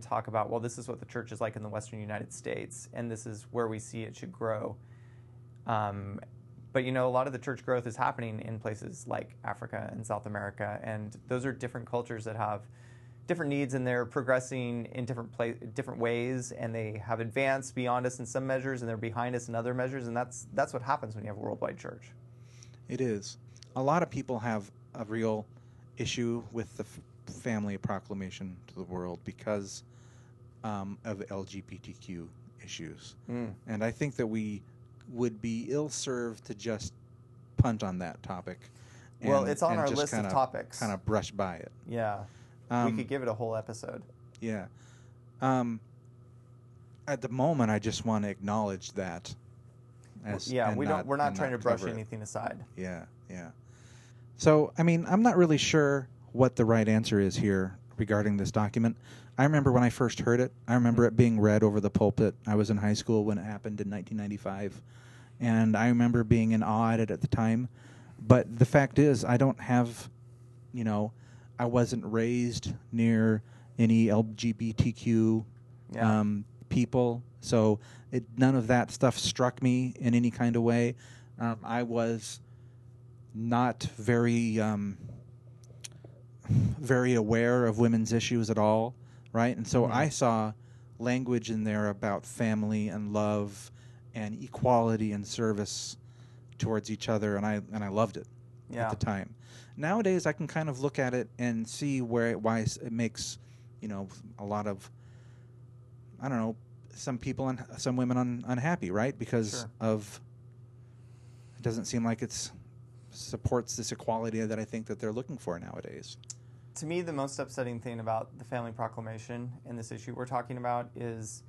talk about, well, this is what the church is like in the Western United States, and this is where we see it should grow. But, you know, a lot of the church growth is happening in places like Africa and South America, and those are different cultures that have different needs, and they're progressing in different ways, and they have advanced beyond us in some measures, and they're behind us in other measures, and that's what happens when you have a worldwide church. It is. A lot of people have a real issue with the Family Proclamation to the World because of LGBTQ issues, and I think that we would be ill-served to just punt on that topic. Well, it's on our list of topics. Kind of brush by it. Yeah. We could give it a whole episode. Yeah. At the moment, I just want to acknowledge that. We're not trying to brush anything aside. Yeah, yeah. So, I mean, I'm not really sure what the right answer is here regarding this document. I remember when I first heard it. I remember it being read over the pulpit. I was in high school when it happened in 1995, and I remember being in awe at it at the time. But the fact is, I don't have, you know, I wasn't raised near any LGBTQ people, so none of that stuff struck me in any kind of way. I was not very, very aware of women's issues at all. Right, and so I saw language in there about family and love and equality and service towards each other, and I loved it at the time. Nowadays, I can kind of look at it and see why it makes, you know, a lot of, I don't know, some people and some women unhappy, right? Because of it doesn't seem like it supports this equality that I think that they're looking for nowadays. To me, the most upsetting thing about the Family Proclamation and this issue we're talking about is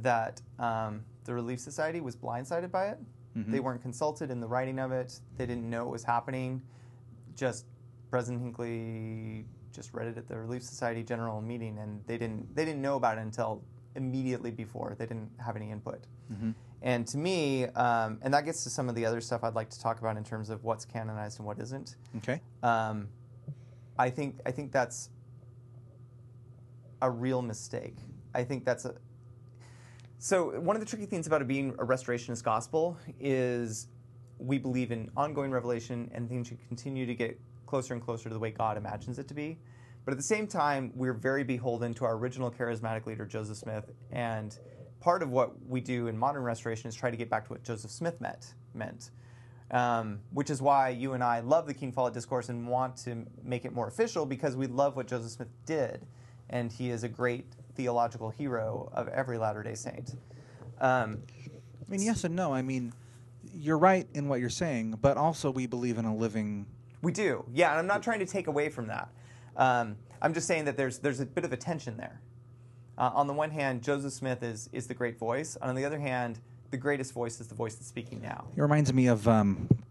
that the Relief Society was blindsided by it. They weren't consulted in the writing of it. They didn't know it was happening. Just President Hinckley just read it at the Relief Society general meeting, and they didn't know about it until immediately before. They didn't have any input. And to me, and that gets to some of the other stuff I'd like to talk about in terms of what's canonized and what isn't. Okay. I think that's a real mistake. I think that's a... So one of the tricky things about it being a restorationist gospel is we believe in ongoing revelation and things should continue to get closer and closer to the way God imagines it to be. But at the same time, we're very beholden to our original charismatic leader, Joseph Smith. And part of what we do in modern restoration is try to get back to what Joseph Smith meant. Which is why you and I love the King Follett Discourse and want to make it more official, because we love what Joseph Smith did, and he is a great theological hero of every Latter-day Saint. I mean, yes and no. I mean, you're right in what you're saying, but also we believe in a living... We do, yeah, and I'm not trying to take away from that. I'm just saying that there's a bit of a tension there. On the one hand, Joseph Smith is the great voice. On the other hand, the greatest voice is the voice that's speaking now. It reminds me of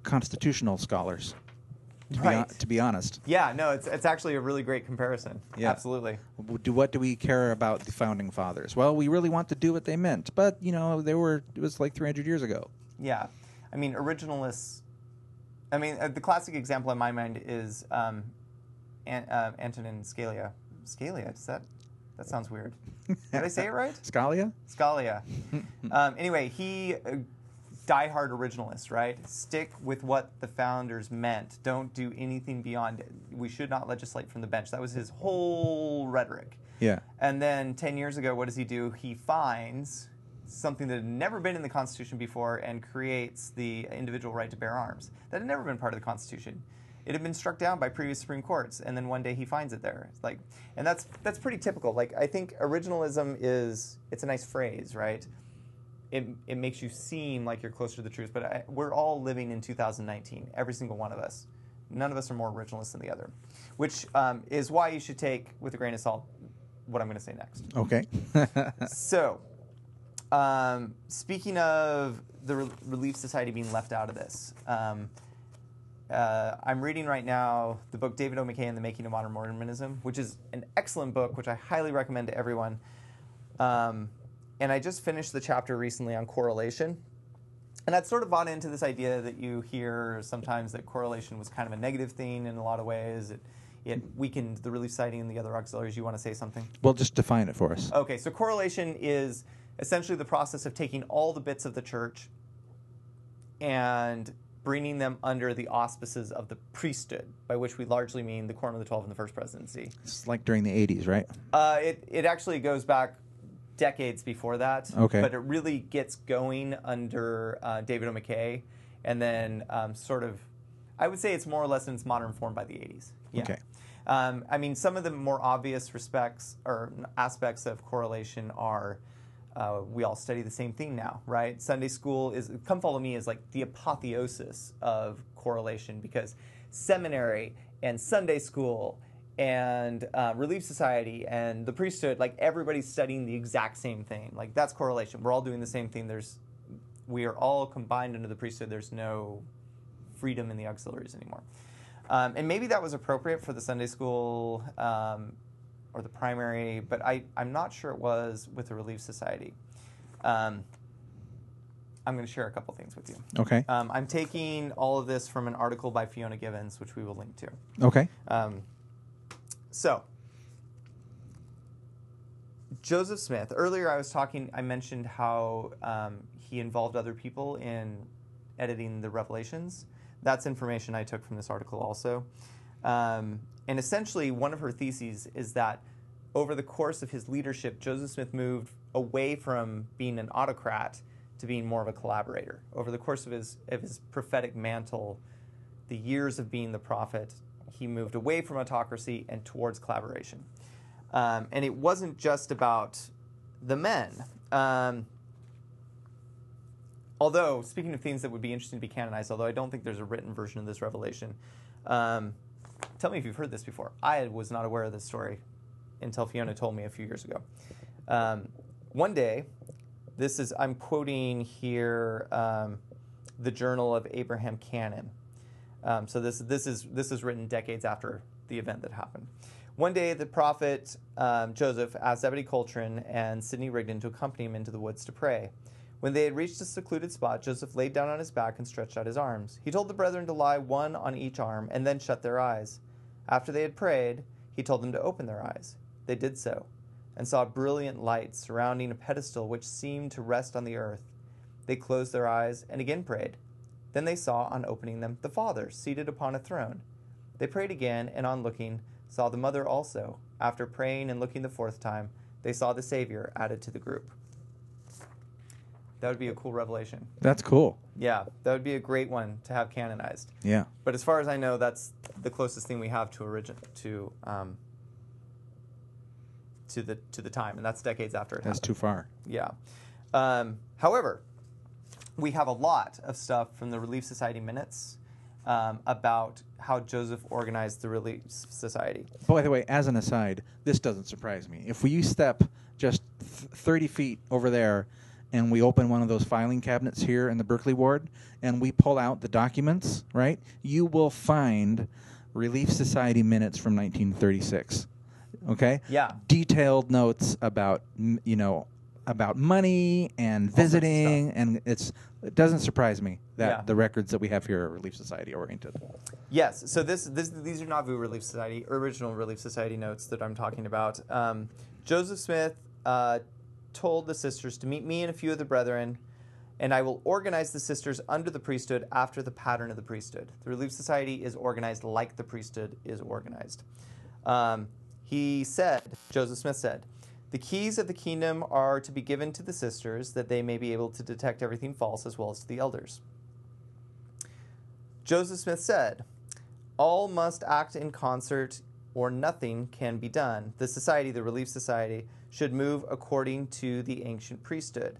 constitutional scholars, to be honest. Yeah, no, it's actually a really great comparison. Yeah. Absolutely. What do we care about the Founding Fathers? Well, we really want to do what they meant, but, you know, it was like 300 years ago. Yeah. I mean, originalists... I mean, the classic example in my mind is... Antonin Scalia. Scalia? That sounds weird. Did I say it right? Scalia? Scalia. Anyway, he, diehard originalist, right? Stick with what the founders meant. Don't do anything beyond it. We should not legislate from the bench. That was his whole rhetoric. Yeah. And then 10 years ago, what does he do? He finds something that had never been in the Constitution before and creates the individual right to bear arms. That had never been part of the Constitution. It had been struck down by previous Supreme Courts, and then one day he finds it there. Like, and that's pretty typical. Like, I think originalism it's a nice phrase, right? It makes you seem like you're closer to the truth, but we're all living in 2019, every single one of us. None of us are more originalist than the other, which is why you should take with a grain of salt what I'm going to say next. Okay. So, speaking of the Relief Society being left out of this. I'm reading right now the book David O. McKay and the Making of Modern Mormonism, which is an excellent book, which I highly recommend to everyone. And I just finished the chapter recently on correlation. And I'd sort of bought into this idea that you hear sometimes that correlation was kind of a negative thing in a lot of ways. It weakened the Relief Society and the other auxiliaries. You want to say something? Well, just define it for us. Okay, so correlation is essentially the process of taking all the bits of the church and bringing them under the auspices of the priesthood, by which we largely mean the Quorum of the 12 and the First Presidency. It's like during the 80s, right? It actually goes back decades before that. Okay. But it really gets going under David O. McKay, and then sort of, I would say it's more or less in its modern form by the 80s. Yeah. Okay. I mean, some of the more obvious respects or aspects of correlation are... we all study the same thing now, right? Sunday school is, Come Follow Me is like the apotheosis of correlation, because seminary and Sunday school and Relief Society and the priesthood, like everybody's studying the exact same thing. Like that's correlation. We're all doing the same thing. We are all combined under the priesthood. There's no freedom in the auxiliaries anymore. And maybe that was appropriate for the Sunday school or the primary, but I'm not sure it was with the Relief Society. I'm going to share a couple things with you. Okay. I'm taking all of this from an article by Fiona Givens, which we will link to. Okay. So, Joseph Smith, earlier I mentioned how he involved other people in editing the Revelations. That's information I took from this article also. And essentially, one of her theses is that over the course of his leadership, Joseph Smith moved away from being an autocrat to being more of a collaborator. Over the course of his prophetic mantle, the years of being the prophet, he moved away from autocracy and towards collaboration. And it wasn't just about the men. Although, speaking of things that would be interesting to be canonized, although I don't think there's a written version of this revelation, tell me if you've heard this before. I was not aware of this story until Fiona told me a few years ago. One day, I'm quoting here the Journal of Abraham Cannon. So this is written decades after the event that happened. One day, the prophet Joseph asked Zebedee Coltrane and Sidney Rigdon to accompany him into the woods to pray. When they had reached a secluded spot, Joseph laid down on his back and stretched out his arms. He told the brethren to lie one on each arm and then shut their eyes. After they had prayed, he told them to open their eyes. They did so, and saw brilliant light surrounding a pedestal which seemed to rest on the earth. They closed their eyes and again prayed. Then they saw, on opening them, the Father seated upon a throne. They prayed again, and on looking, saw the Mother also. After praying and looking the fourth time, they saw the Savior added to the group. That would be a cool revelation. That's cool. Yeah, that would be a great one to have canonized. Yeah. But as far as I know, that's the closest thing we have to the time, and that's decades after it happened. That's too far. Yeah. However, we have a lot of stuff from the Relief Society minutes about how Joseph organized the Relief Society. By the way, as an aside, this doesn't surprise me. If we step just 30 feet over there, and we open one of those filing cabinets here in the Berkeley Ward, and we pull out the documents, right, you will find Relief Society minutes from 1936, okay? Yeah. Detailed notes about, you know, about money and visiting, and it doesn't surprise me that the records that we have here are Relief Society oriented. Yes, so these are Nauvoo Relief Society, original Relief Society notes that I'm talking about. Joseph Smith told the sisters to meet me and a few of the brethren, and I will organize the sisters under the priesthood after the pattern of the priesthood. The Relief Society is organized like the priesthood is organized. Joseph Smith said, the keys of the kingdom are to be given to the sisters that they may be able to detect everything false as well as to the elders. Joseph Smith said, all must act in concert or nothing can be done. The society, the Relief Society, should move according to the ancient priesthood.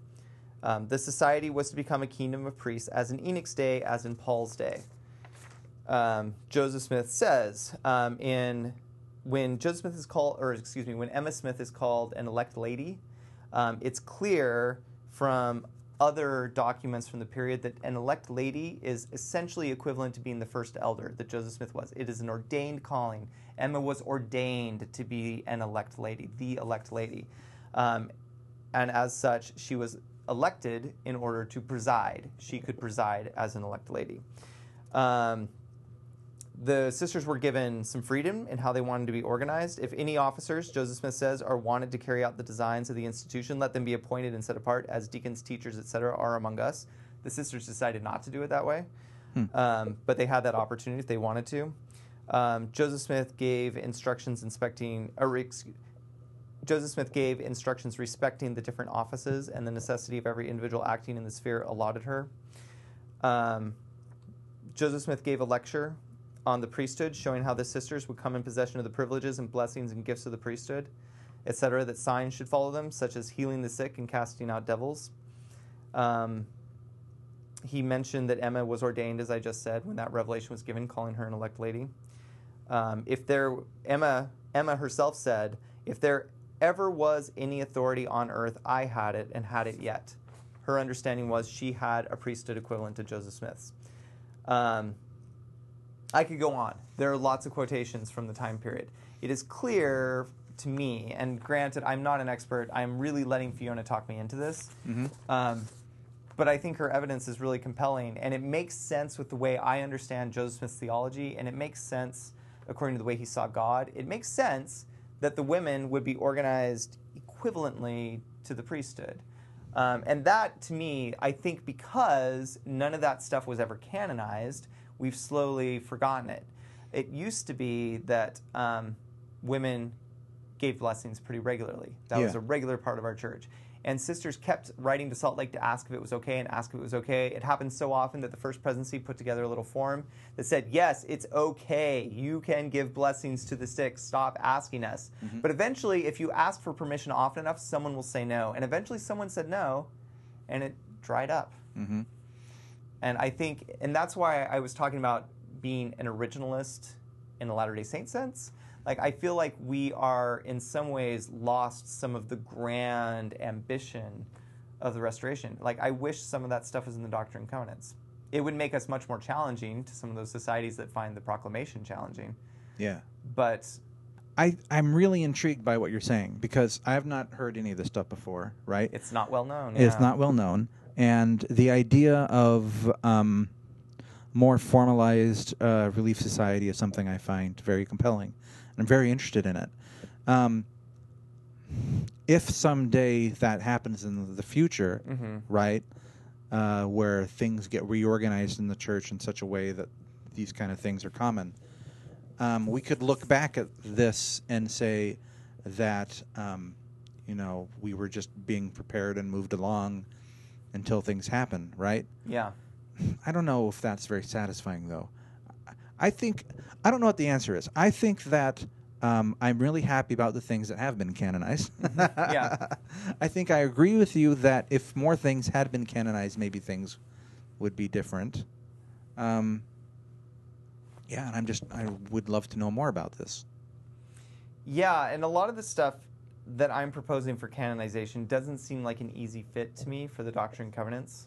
The society was to become a kingdom of priests as in Enoch's day, as in Paul's day. Joseph Smith says, when Emma Smith is called an elect lady, it's clear from other documents from the period that an elect lady is essentially equivalent to being the first elder that Joseph Smith was. It is an ordained calling. Emma was ordained to be an elect lady, the elect lady. And as such, she was elected in order to preside. She could preside as an elect lady. The sisters were given some freedom in how they wanted to be organized. If any officers, Joseph Smith says, are wanted to carry out the designs of the institution, let them be appointed and set apart as deacons, teachers, etc. are among us. The sisters decided not to do it that way, but they had that opportunity if they wanted to. Joseph Smith gave instructions respecting the different offices and the necessity of every individual acting in the sphere allotted her. Joseph Smith gave a lecture on the priesthood, showing how the sisters would come in possession of the privileges and blessings and gifts of the priesthood, etc., that signs should follow them, such as healing the sick and casting out devils. He mentioned that Emma was ordained, as I just said, when that revelation was given, calling her an elect lady. Emma herself said, if there ever was any authority on earth, I had it and had it yet. Her understanding was she had a priesthood equivalent to Joseph Smith's. I could go on. There are lots of quotations from the time period. It is clear to me, and granted, I'm not an expert. I'm really letting Fiona talk me into this. But I think her evidence is really compelling, and it makes sense with the way I understand Joseph Smith's theology, and it makes sense according to the way he saw God. It makes sense that the women would be organized equivalently to the priesthood. And that, to me, I think because none of that stuff was ever canonized, we've slowly forgotten it. It used to be that women gave blessings pretty regularly. That was a regular part of our church. And sisters kept writing to Salt Lake to ask if it was okay and ask if it was okay. It happened so often that the First Presidency put together a little form that said, yes, it's okay. You can give blessings to the sick. Stop asking us. But eventually, if you ask for permission often enough, someone will say no. And eventually someone said no, and it dried up. And I think, and that's why I was talking about being an originalist in a Latter-day Saint sense. Like, I feel like we are, in some ways, lost some of the grand ambition of the Restoration. Like, I wish some of that stuff was in the Doctrine and Covenants. It would make us much more challenging to some of those societies that find the Proclamation challenging. Yeah. But I'm really intrigued by what you're saying, because I've not heard any of this stuff before, right? It's not well known. Yeah. It's not well known. And the idea of more formalized Relief Society is something I find very compelling. I'm very interested in it. If someday that happens in the future, mm-hmm. right, where things get reorganized in the church in such a way that these kind of things are common, we could look back at this and say that, you know, we were just being prepared and moved along until things happen, right? Yeah. I don't know if that's very satisfying, though. I don't know what the answer is. I think that I'm really happy about the things that have been canonized. Yeah. I think I agree with you that if more things had been canonized, maybe things would be different. Yeah, and I would love to know more about this. Yeah, and a lot of the stuff that I'm proposing for canonization doesn't seem like an easy fit to me for the Doctrine and Covenants.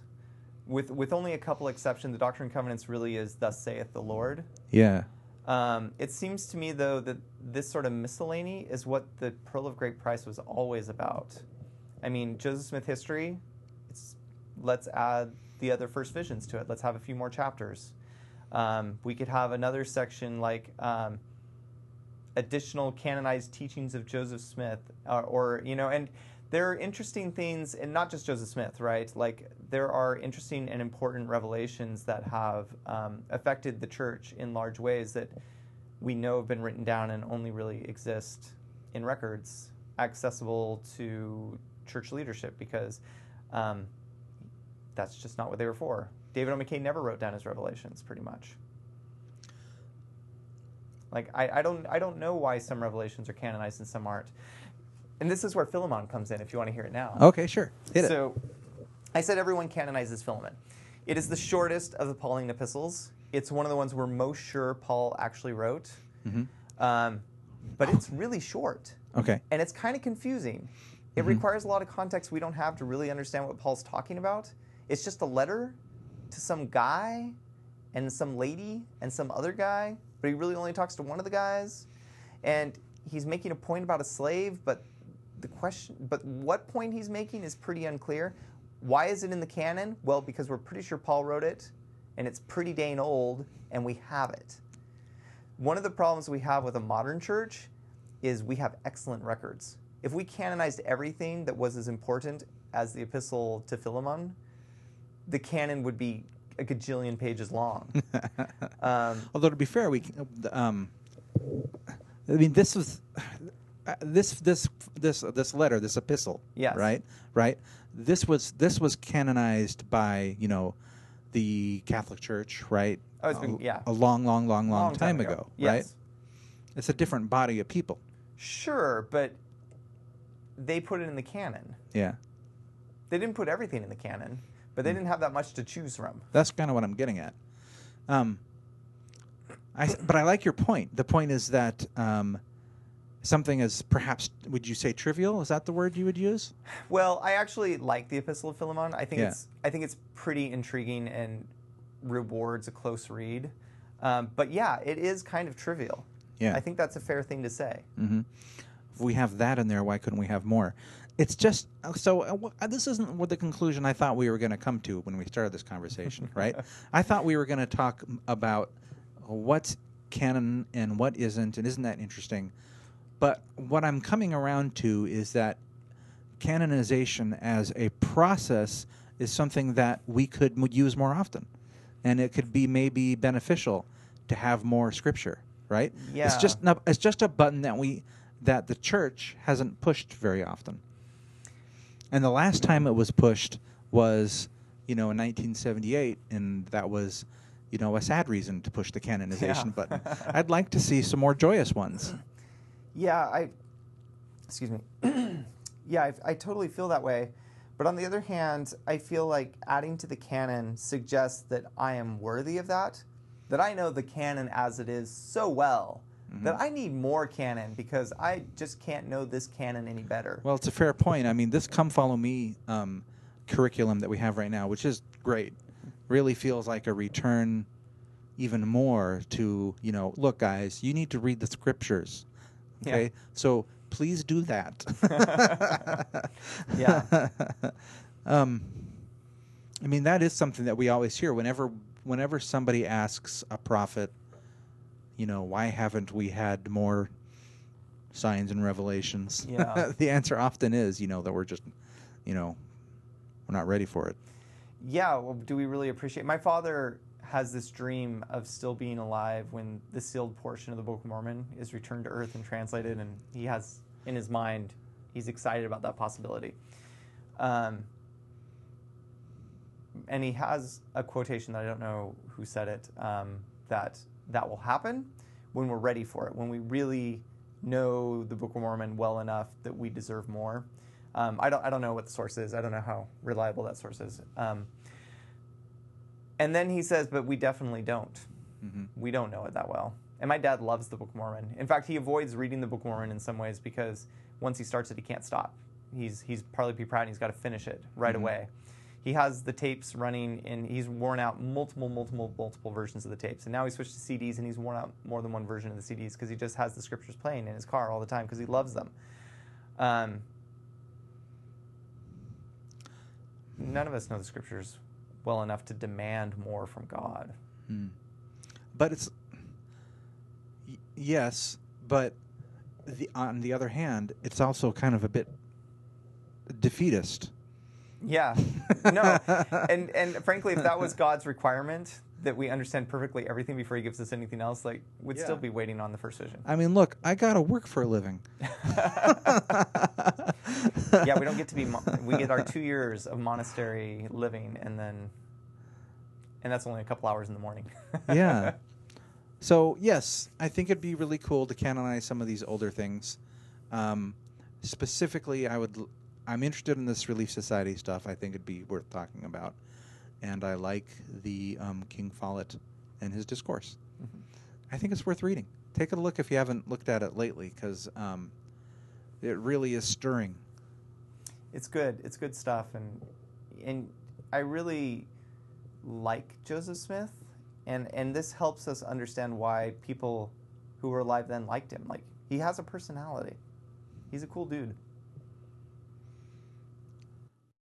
With only a couple exceptions, the Doctrine and Covenants really is "Thus saith the Lord." Yeah. It seems to me, though, that this sort of miscellany is what the Pearl of Great Price was always about. I mean, Joseph Smith history, let's add the other first visions to it. Let's have a few more chapters. We could have another section like additional canonized teachings of Joseph Smith, or you know, and there are interesting things, and not just Joseph Smith, right? Like, there are interesting and important revelations that have affected the church in large ways that we know have been written down and only really exist in records accessible to church leadership, because that's just not what they were for. David O. McKay never wrote down his revelations, pretty much. Like, I don't know why some revelations are canonized and some aren't. And this is where Philemon comes in, if you want to hear it now. Okay, sure. So, I said everyone canonizes Philemon. It is the shortest of the Pauline epistles. It's one of the ones we're most sure Paul actually wrote. Mm-hmm. But it's really short. Okay. And it's kind of confusing. It mm-hmm. requires a lot of context we don't have to really understand what Paul's talking about. It's just a letter to some guy and some lady and some other guy, but he really only talks to one of the guys. And he's making a point about a slave, but what point he's making is pretty unclear. Why is it in the canon? Well, because we're pretty sure Paul wrote it, and it's pretty dang old, and we have it. One of the problems we have with a modern church is we have excellent records. If we canonized everything that was as important as the Epistle to Philemon, the canon would be a gajillion pages long. Although, to be fair, I mean, this was... this letter, this epistle, yes. right. This was canonized by, you know, the Catholic Church, right? Oh, it's been, yeah, a long time ago, yes. Right? It's a different body of people. Sure, but they put it in the canon. Yeah, they didn't put everything in the canon, but they didn't have that much to choose from. That's kind of what I'm getting at. But I like your point. The point is that. Something as perhaps, would you say trivial? Is that the word you would use? Well, I actually like the Epistle of Philemon. I think it's pretty intriguing and rewards a close read. But yeah, it is kind of trivial. Yeah, I think that's a fair thing to say. Mm-hmm. If we have that in there, why couldn't we have more? It's just so. This isn't what the conclusion I thought we were going to come to when we started this conversation, right? I thought we were going to talk about what's canon and what isn't, and isn't that interesting? But what I'm coming around to is that canonization as a process is something that we could use more often. And it could be maybe beneficial to have more scripture, right? Yeah. It's just a button that the church hasn't pushed very often. And the last time it was pushed was, you know, in 1978, and that was, you know, a sad reason to push the canonization button. I'd like to see some more joyous ones. Yeah, excuse me. Yeah, I totally feel that way. But on the other hand, I feel like adding to the canon suggests that I am worthy of that I know the canon as it is so well, mm-hmm. that I need more canon because I just can't know this canon any better. Well, it's a fair point. I mean, this Come Follow Me curriculum that we have right now, which is great, really feels like a return even more to, you know, look, guys, you need to read the scriptures. Okay, yeah. So please do that. Yeah. I mean, that is something that we always hear whenever somebody asks a prophet, you know, why haven't we had more signs and revelations? Yeah. The answer often is, you know, that we're just, you know, we're not ready for it. Yeah, well, do we really appreciate... My father has this dream of still being alive when the sealed portion of the Book of Mormon is returned to earth and translated, and he has, in his mind, he's excited about that possibility. And he has a quotation that I don't know who said it, that will happen when we're ready for it, when we really know the Book of Mormon well enough that we deserve more. I don't know what the source is. I don't know how reliable that source is. And then he says, but we definitely don't. Mm-hmm. We don't know it that well. And my dad loves the Book of Mormon. In fact, he avoids reading the Book of Mormon in some ways because once he starts it, he can't stop. He's partly proud, and he's got to finish it right away. He has the tapes running, and he's worn out multiple versions of the tapes. And now he switched to CDs, and he's worn out more than one version of the CDs because he just has the scriptures playing in his car all the time because he loves them. None of us know the scriptures well enough to demand more from God. Mm. But it's... Yes, but on the other hand, it's also kind of a bit defeatist. Yeah, no, and frankly, if that was God's requirement, that we understand perfectly everything before he gives us anything else, like, we'd still be waiting on the first vision. I mean, look, I gotta work for a living. Yeah, we don't get to be, we get our 2 years of monastery living, and that's only a couple hours in the morning. Yeah. So, yes, I think it'd be really cool to canonize some of these older things. Specifically, I'm interested in this Relief Society stuff. I think it'd be worth talking about. And I like the King Follett and his discourse. Mm-hmm. I think it's worth reading. Take a look if you haven't looked at it lately, because it really is stirring. It's good. It's good stuff. And I really like Joseph Smith. And this helps us understand why people who were alive then liked him. Like, he has a personality. He's a cool dude.